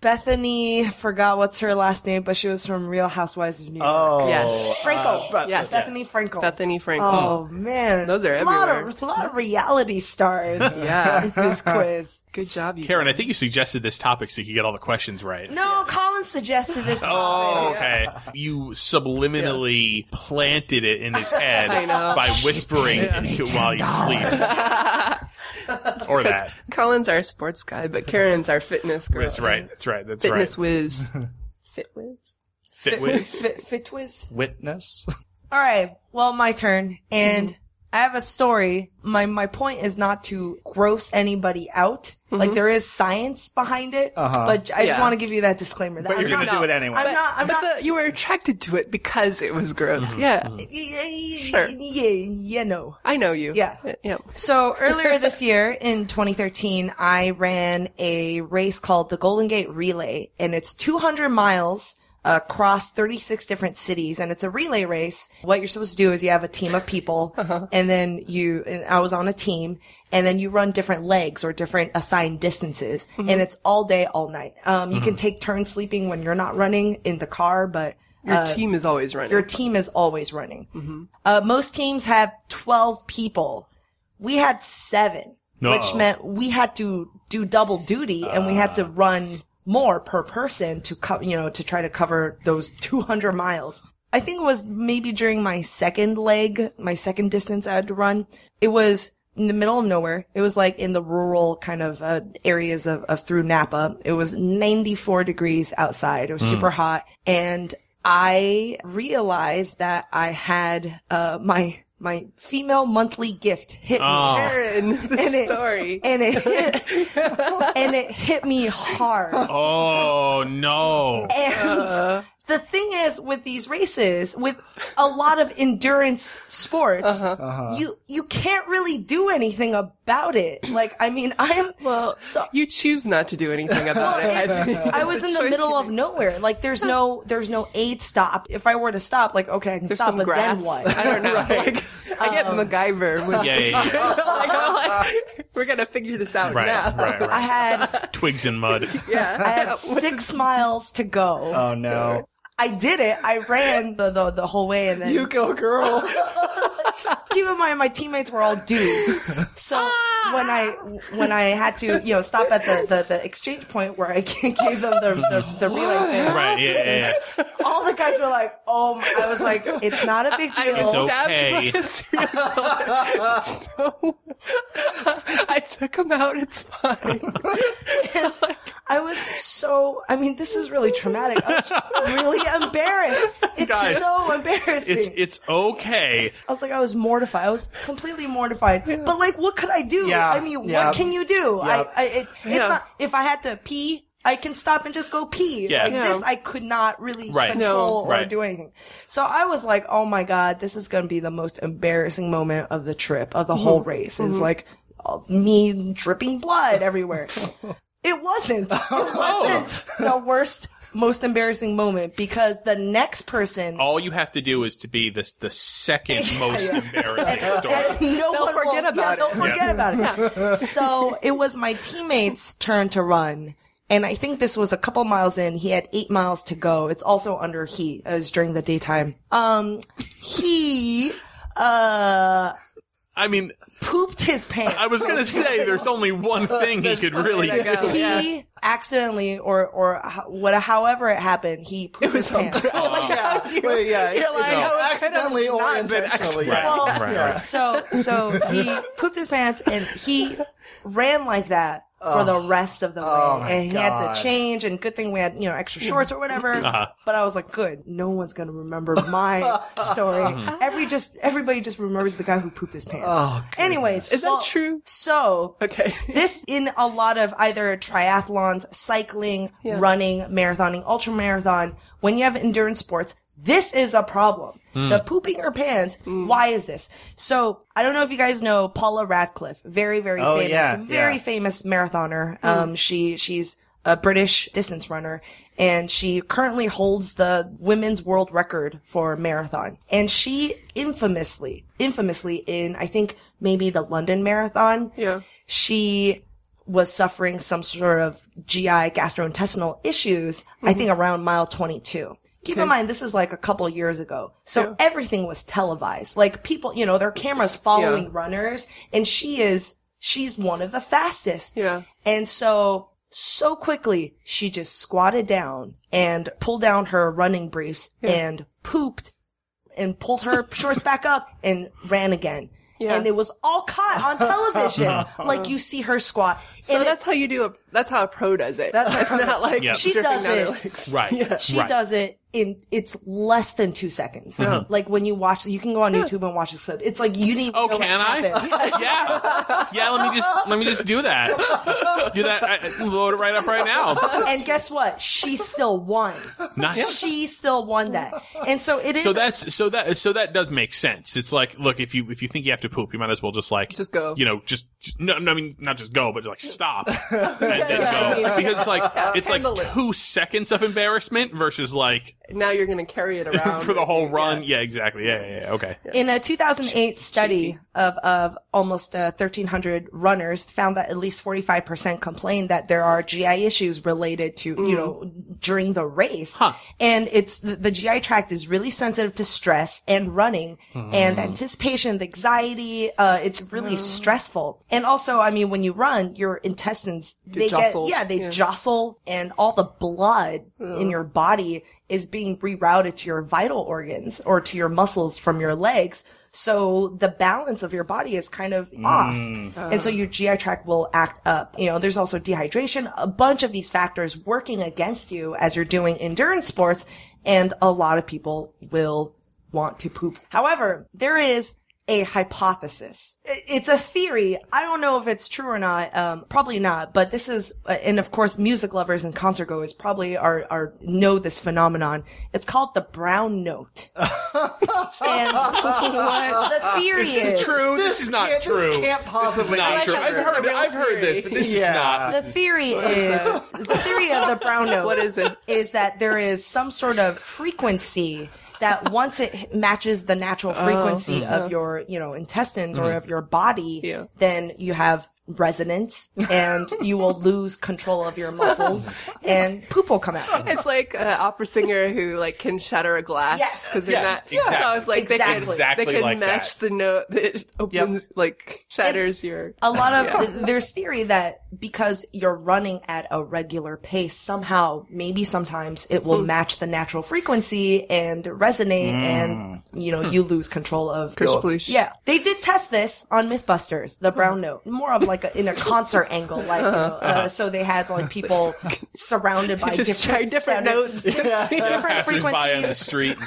Bethany, forgot what's her last name, but she was from Real Housewives of New York. Oh, yes. Frankel. Uh, yes. Bethany Frankel. Bethany Frankel. Oh, man. Those are everywhere. A lot of, a lot of reality stars. Yeah. This quiz. Good job, you Karen, guys. I think you suggested this topic so you could get all the questions right. No, Colin suggested this topic. Oh, okay. You subliminally yeah. planted it in his head I know. by whispering yeah. it while he sleeps. Or that. Colin's our sports guy, but Karen's our fitness girl. That's right. That's right. That's fitness right. Whiz. Fit whiz. Fit whiz. Fit, fit whiz. Witness. All right. Well, my turn. And I have a story. My my point is not to gross anybody out. Mm-hmm. Like, there is science behind it, uh-huh. but I yeah. just want to give you that disclaimer. That but I'm you're going to do it anyway. I'm but, not. I'm but not the, you were attracted to it because it was gross. Mm-hmm. Yeah. Mm-hmm. Sure. Yeah. Yeah. No. I know you. Yeah. Yeah. So earlier this year in twenty thirteen, I ran a race called the Golden Gate Relay, and it's two hundred miles. Across thirty-six different cities, and it's a relay race. What you're supposed to do is you have a team of people, uh-huh. and then you, and I was on a team, and then you run different legs or different assigned distances, mm-hmm. and it's all day, all night. Um, you mm-hmm. can take turns sleeping when you're not running in the car, but Your uh, team is always running. Your team is always running. Mm-hmm. Uh, most teams have twelve people. We had seven, no. which meant we had to do double duty, uh. and we had to run more per person to co- you know, to try to cover those two hundred miles. I think it was maybe during my second leg, my second distance I had to run. It was in the middle of nowhere. It was like in the rural kind of uh, areas of, of through Napa. It was ninety-four degrees outside. It was mm. super hot. And I realized that I had uh, my... My female monthly gift hit me. Oh. Karen, the and it, story. And it hit, and it hit me hard. Oh, no. And uh. the thing is, with these races, with a lot of endurance sports, uh-huh. Uh-huh. you you can't really do anything about it. Like, I mean, I'm... Well, so, you choose not to do anything about well, it. it I was in the middle of nowhere. Like, there's no there's no aid stop. If I were to stop, like, okay, I can there's stop, but grass. Then what? I don't know. Right. Like, I get um, MacGyver with yeah, this. Yeah, yeah. Like, I'm like, we're going to figure this out right, now. Right, right. I had... Twigs and mud. Yeah. I had six miles to go. Oh, no. I did it. I ran the, the, the whole way. And then... You go, girl. Keep in mind, my teammates were all dudes. So ah! when I when I had to, you know, stop at the, the, the exchange point where I gave them the the, the relay thing. Right, yeah, yeah. All the guys were like, oh, my. I was like, it's not a big deal. It's okay. So, I took them out. It's fine. And I was so, I mean, this is really traumatic. I was really embarrassed. It's guys, so embarrassing. It's, it's okay. I was like, I was mortified. I was completely mortified. Yeah. But like, what could I do? Yeah. I mean, yeah. what can you do? Yeah. I, I it, it's yeah. not. If I had to pee, I can stop and just go pee. Yeah. Like yeah. this, I could not really right. control no. or right. do anything. So I was like, oh my God, this is going to be the most embarrassing moment of the trip, of the mm-hmm. whole race. Mm-hmm. It's like me dripping blood everywhere. It wasn't. It wasn't the worst, most embarrassing moment, because the next person... All you have to do is to be the, the second most embarrassing story. And, and no they'll one forget will, about yeah, it. They'll forget yeah. about it. Yeah. So it was my teammate's turn to run. And I think this was a couple miles in. He had eight miles to go. It's also under heat. It was during the daytime. Um, he... uh. I mean, pooped his pants. I was going to say there's only one thing he could really do. He accidentally, or or what, however it happened, he pooped his pants. Oh my God! You're like, accidentally or intentionally. Right, right. So so he pooped his pants and he ran like that for the rest of the way, and he had to change. And good thing we had, you know, extra shorts or whatever. Uh-huh. But I was like, good, no one's gonna remember my story. Mm-hmm. Every just everybody just remembers the guy who pooped his pants. Oh, anyways, is so, that true? So okay, this in a lot of either triathlons, cycling, yeah. running, marathoning, ultra marathon. When you have endurance sports, this is a problem. Mm. The pooping her pants. Mm. Why is this? So I don't know if you guys know Paula Radcliffe, very, very oh, famous, yeah, very yeah. famous marathoner. Mm. Um, she she's a British distance runner, and she currently holds the women's world record for marathon. And she infamously, infamously in I think maybe the London Marathon, yeah, she was suffering some sort of G I gastrointestinal issues, mm-hmm. I think around mile twenty-two. Keep okay. in mind, this is like a couple years ago. So yeah. everything was televised. Like people, you know, their cameras following yeah. runners, and she is, she's one of the fastest. Yeah. And so, so quickly, she just squatted down and pulled down her running briefs yeah. and pooped and pulled her shorts back up and ran again. Yeah. And it was all caught on television. Like you see her squat. So and that's it, how you do a, that's how a pro does it. That's it's not like yep. she does it. Right. Yeah. She right. does it in, it's less than two seconds. Mm-hmm. Like when you watch, you can go on YouTube and watch this clip. It's like you didn't. Oh, know can I? yeah. Yeah. Let me just, let me just do that. Do that. I, load it right up right now. And guess what? She still won. Nice. She still won that. And so it is. So that's, so that, so that does make sense. It's like, look, if you, if you think you have to poop, you might as well just like, just go, you know, just, just no, no, I mean, not just go, but like stop and then go. Because it's like, it's like two seconds of embarrassment versus like, now you're going to carry it around for the whole run. Yeah, yeah exactly. Yeah, yeah, yeah. Okay. In a two thousand eight study of of almost uh, thirteen hundred runners, found that at least forty-five percent complained that there are G I issues related to mm. you know during the race. Huh. And it's the, the G I tract is really sensitive to stress and running mm. and anticipation, the anxiety. Uh, it's really mm. stressful. And also, I mean, when you run, your intestines they get yeah they yeah. jostle, and all the blood mm. in your body is being rerouted to your vital organs or to your muscles from your legs. So the balance of your body is kind of mm. off. Uh. And so your G I tract will act up. You know, there's also dehydration, a bunch of these factors working against you as you're doing endurance sports. And a lot of people will want to poop. However, there is a hypothesis. It's a theory. I don't know if it's true or not. Um, probably not, but this is, and of course, music lovers and concert goers probably are, are, know this phenomenon. It's called the brown note. And what? The theory is. This is true. This, this is not true. This can't possibly be true. I've heard, I've heard this, but this yeah. is not. The theory is, the theory of the brown note. What is it? Is that there is some sort of frequency that once it matches the natural frequency oh, yeah. of your, you know, intestines mm-hmm. or of your body, yeah. then you have resonance and you will lose control of your muscles and poop will come out. It's like an opera singer who like can shatter a glass because yes. they're yeah, not. Exactly. So it's like exactly. they can, exactly they can like match that. The note that opens yep. like shatters and your. A lot of yeah. there's theory that because you're running at a regular pace, somehow maybe sometimes it will mm. match the natural frequency and resonate, mm. and you know mm. you lose control of. Your, yeah, they did test this on MythBusters, the brown mm. note, more of like. A, in a concert angle, like you know, uh, so they had like people surrounded by just different, different notes, yeah. different yeah, frequencies on the street.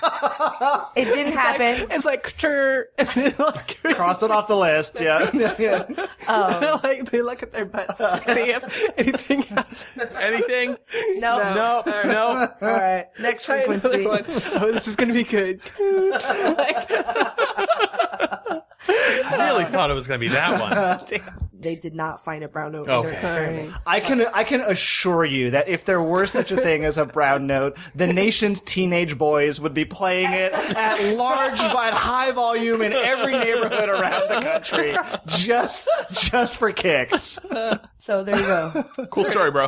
It didn't it's happen. Like, it's like, tur- like crossed it off the list. Yeah, yeah. Um, like they look at their butts to see if anything. Happens. Anything? No, no, no. All right. No. All right. Next frequency. Oh, this is gonna be good. Like, I really thought it was gonna be that one. Damn. They did not find a brown note in okay. their experiment. Right. I can I can assure you that if there were such a thing as a brown note, the nation's teenage boys would be playing it at large but high volume in every neighborhood around the country, just just for kicks. So there you go. Cool story, bro.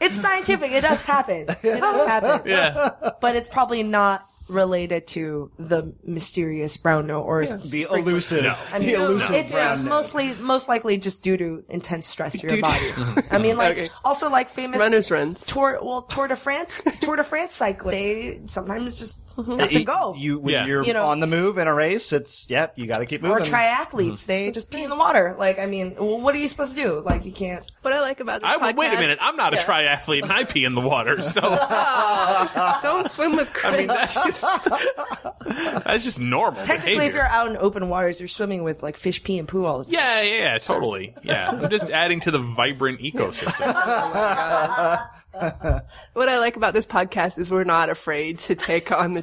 It's scientific. It does happen. It does happen. Yeah, but it's probably not related to the mysterious brown note or yeah. the elusive no. I mean, the elusive it's, brown it's note. mostly most likely just due to intense stress to your dude. body. I mean like okay. also like famous runners runs tour well Tour de France Tour de France cyclists they sometimes just Mm-hmm. have to go. You, when yeah. you're you know, on the move in a race, it's, yep, you got to keep moving. Or triathletes, mm-hmm. they just pee in the water. Like, I mean, well, what are you supposed to do? Like, you can't. What I like about this I, podcast. Wait a minute. I'm not yeah. a triathlete, and I pee in the water, so. Don't swim with Chris. I mean, that's just, that's just normal Technically, behavior. If you're out in open waters, you're swimming with, like, fish pee and poo all the time. Yeah, yeah, yeah, totally. Yeah. I'm just adding to the vibrant ecosystem. Oh, my God. What I like about this podcast is we're not afraid to take on the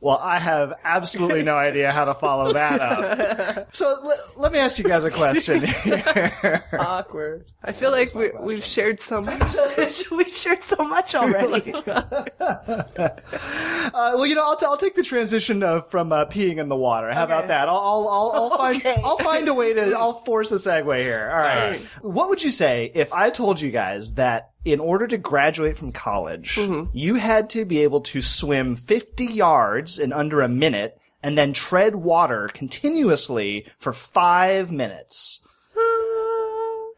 Well, I have absolutely no idea how to follow that up. So l- let me ask you guys a question here. Awkward. I feel like we, we've shared so much. We've shared so much already. uh, well, you know, I'll, t- I'll take the transition of, from uh, peeing in the water. How okay. about that? I'll, I'll, I'll, I'll find okay. I'll find a way to. I'll force a segue here. All right. All right. What would you say if I told you guys that in order to graduate from college, mm-hmm. you had to be able to swim fifty yards in under a minute and then tread water continuously for five minutes?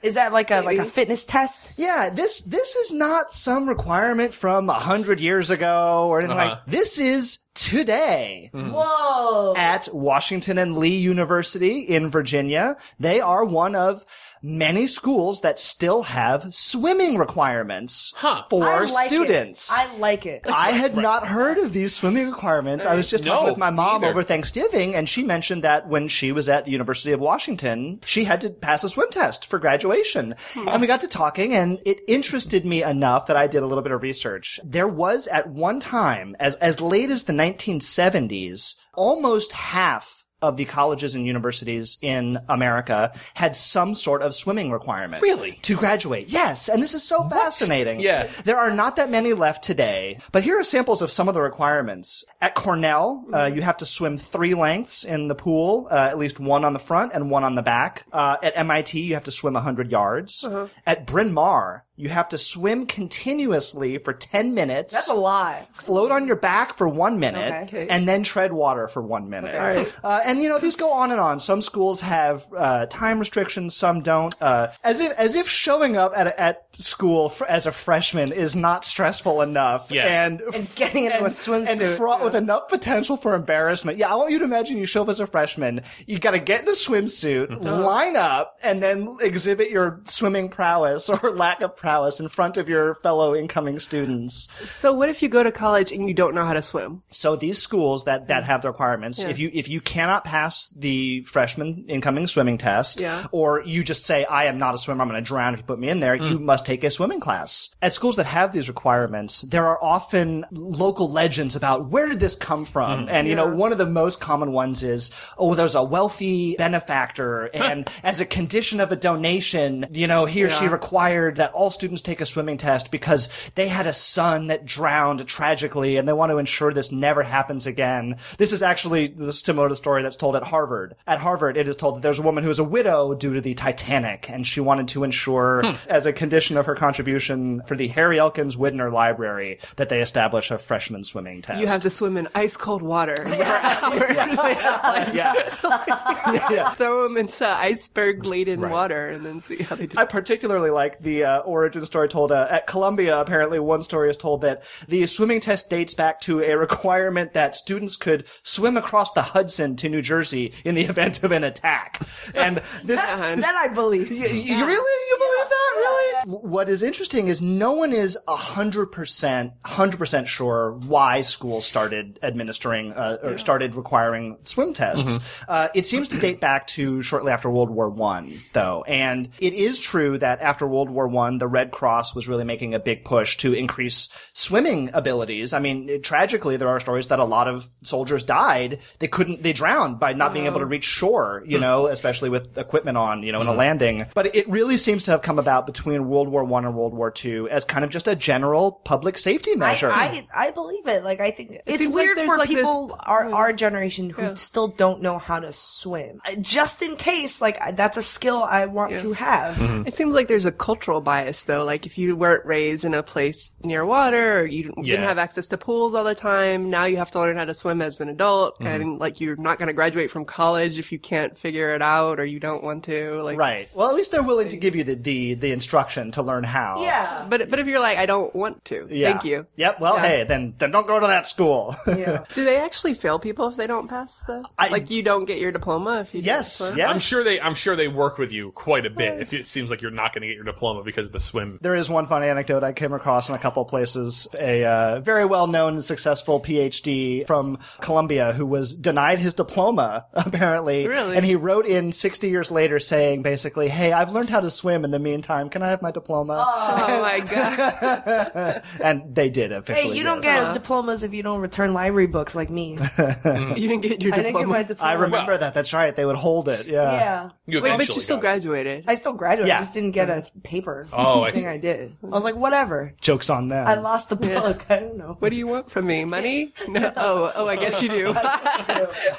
Is that like a Maybe. like a fitness test? Yeah, this this is not some requirement from a hundred years ago or anything uh-huh. like. This is today. Mm. Whoa! At Washington and Lee University in Virginia, they are one of many schools that still have swimming requirements huh. for I like students. It. I like it. I had right. not heard of these swimming requirements. I was just no, talking with my mom neither. over Thanksgiving, and she mentioned that when she was at the University of Washington, she had to pass a swim test for graduation. Hmm. And we got to talking, and it interested me enough that I did a little bit of research. There was at one time, as as late as the nineteen seventies, almost half of the colleges and universities in America had some sort of swimming requirement. Really? To graduate. Yes. And this is so what? fascinating. Yeah. There are not that many left today, but here are samples of some of the requirements. At Cornell, mm-hmm. uh, you have to swim three lengths in the pool, uh, at least one on the front and one on the back. Uh, at M I T, you have to swim one hundred yards. Uh-huh. At Bryn Mawr, you have to swim continuously for ten minutes. That's a lot. Float on your back for one minute, okay. and then tread water for one minute. Okay. Uh, and, you know, these go on and on. Some schools have uh, time restrictions, some don't. Uh, as if as if showing up at a, at school for, as a freshman is not stressful enough. Yeah. And, and getting into and, a swimsuit. And fraught yeah. with enough potential for embarrassment. Yeah, I want you to imagine you show up as a freshman. You got to get in a swimsuit, mm-hmm. line up, and then exhibit your swimming prowess or lack of prowess in front of your fellow incoming students. So what if you go to college and you don't know how to swim? So these schools that, that have the requirements, yeah. if you if you cannot pass the freshman incoming swimming test, yeah. or you just say, I am not a swimmer, I'm going to drown if you put me in there, mm. you must take a swimming class. At schools that have these requirements, there are often local legends about where did this come from? Mm. And, yeah. you know, one of the most common ones is, oh, there's a wealthy benefactor, and as a condition of a donation, you know, he or yeah. she required that all students take a swimming test because they had a son that drowned tragically and they want to ensure this never happens again. This is actually similar to the story that's told at Harvard. At Harvard, it is told that there's a woman who is a widow due to the Titanic, and she wanted to ensure, hmm. as a condition of her contribution for the Harry Elkins Widner Library, that they establish a freshman swimming test. You have to swim in ice-cold water for hours. Yeah. yeah. like, yeah. Throw them into iceberg-laden right. water and then see how they do. I particularly like the uh, origin story told uh, at Columbia. Apparently, one story is told that the swimming test dates back to a requirement that students could swim across the Hudson to New Jersey in the event of an attack. And this, that, this, that I believe. Y- yeah. You really? You believe that? Really? Yeah. What is interesting is no one is a hundred percent, hundred percent sure why schools started administering uh, or yeah. started requiring swim tests. Mm-hmm. Uh, it seems to date back to shortly after World War One, though, and it is true that after World War One, the Red Cross was really making a big push to increase swimming abilities. I mean, it, tragically, there are stories that a lot of soldiers died. They couldn't, they drowned by not oh. being able to reach shore, you mm. know, especially with equipment on, you know, mm. in a landing. But it really seems to have come about between World War One and World War Two as kind of just a general public safety measure. I, I, I believe it. Like, I think it it's weird like for like people this, our yeah. our generation who yeah. still don't know how to swim. Just in case, like, that's a skill I want yeah. to have. Mm-hmm. It seems like there's a cultural bias, though. Like, if you weren't raised in a place near water, or you yeah. didn't have access to pools all the time, now you have to learn how to swim as an adult, mm-hmm. and, like, you're not going to graduate from college if you can't figure it out or you don't want to. Like, right. Well, at least they're willing to give you the, the, the instruction to learn how. Yeah. But but if you're like, I don't want to, yeah. thank you. Yep. Well, yeah. hey, then then don't go to that school. Yeah. Do they actually fail people if they don't pass the? I, like you don't get your diploma if you. Yes. Don't yes. I'm sure they. I'm sure they work with you quite a bit. Right. If it seems like you're not going to get your diploma because of the swim. There is one fun anecdote I came across in a couple of places. A uh, very well known and successful PhD from Columbia who was denied his diploma apparently. Really? And he wrote in sixty years later saying basically, hey, I've learned how to swim in the meantime. Can I have my diploma? Oh, my God. And they did officially. Hey, you don't get uh-huh. diplomas if you don't return library books like me. Mm. You didn't get your diploma. I didn't get my diploma. I remember well, that. That's right. They would hold it. Yeah. Yeah. Wait, but you still graduated. It. I still graduated. Yeah. I just didn't get a paper. Oh, I, thing I did. I was like, whatever. Joke's on them. I lost the book. Yeah. I don't know. What do you want from me? Money? No. Oh, oh, I guess you do.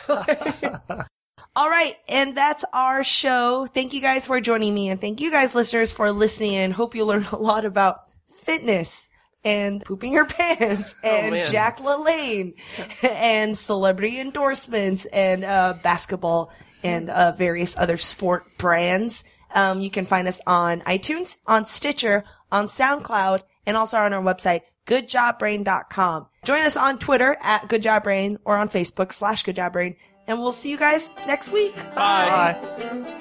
do. All right, and that's our show. Thank you guys for joining me, and thank you guys, listeners, for listening. And hope you learned a lot about fitness and pooping your pants and oh, Jack LaLanne and celebrity endorsements and uh, basketball and uh, various other sport brands. Um, you can find us on iTunes, on Stitcher, on SoundCloud, and also on our website, good job brain dot com. Join us on Twitter at goodjobbrain or on Facebook slash goodjobbrain. And we'll see you guys next week. Bye. Bye.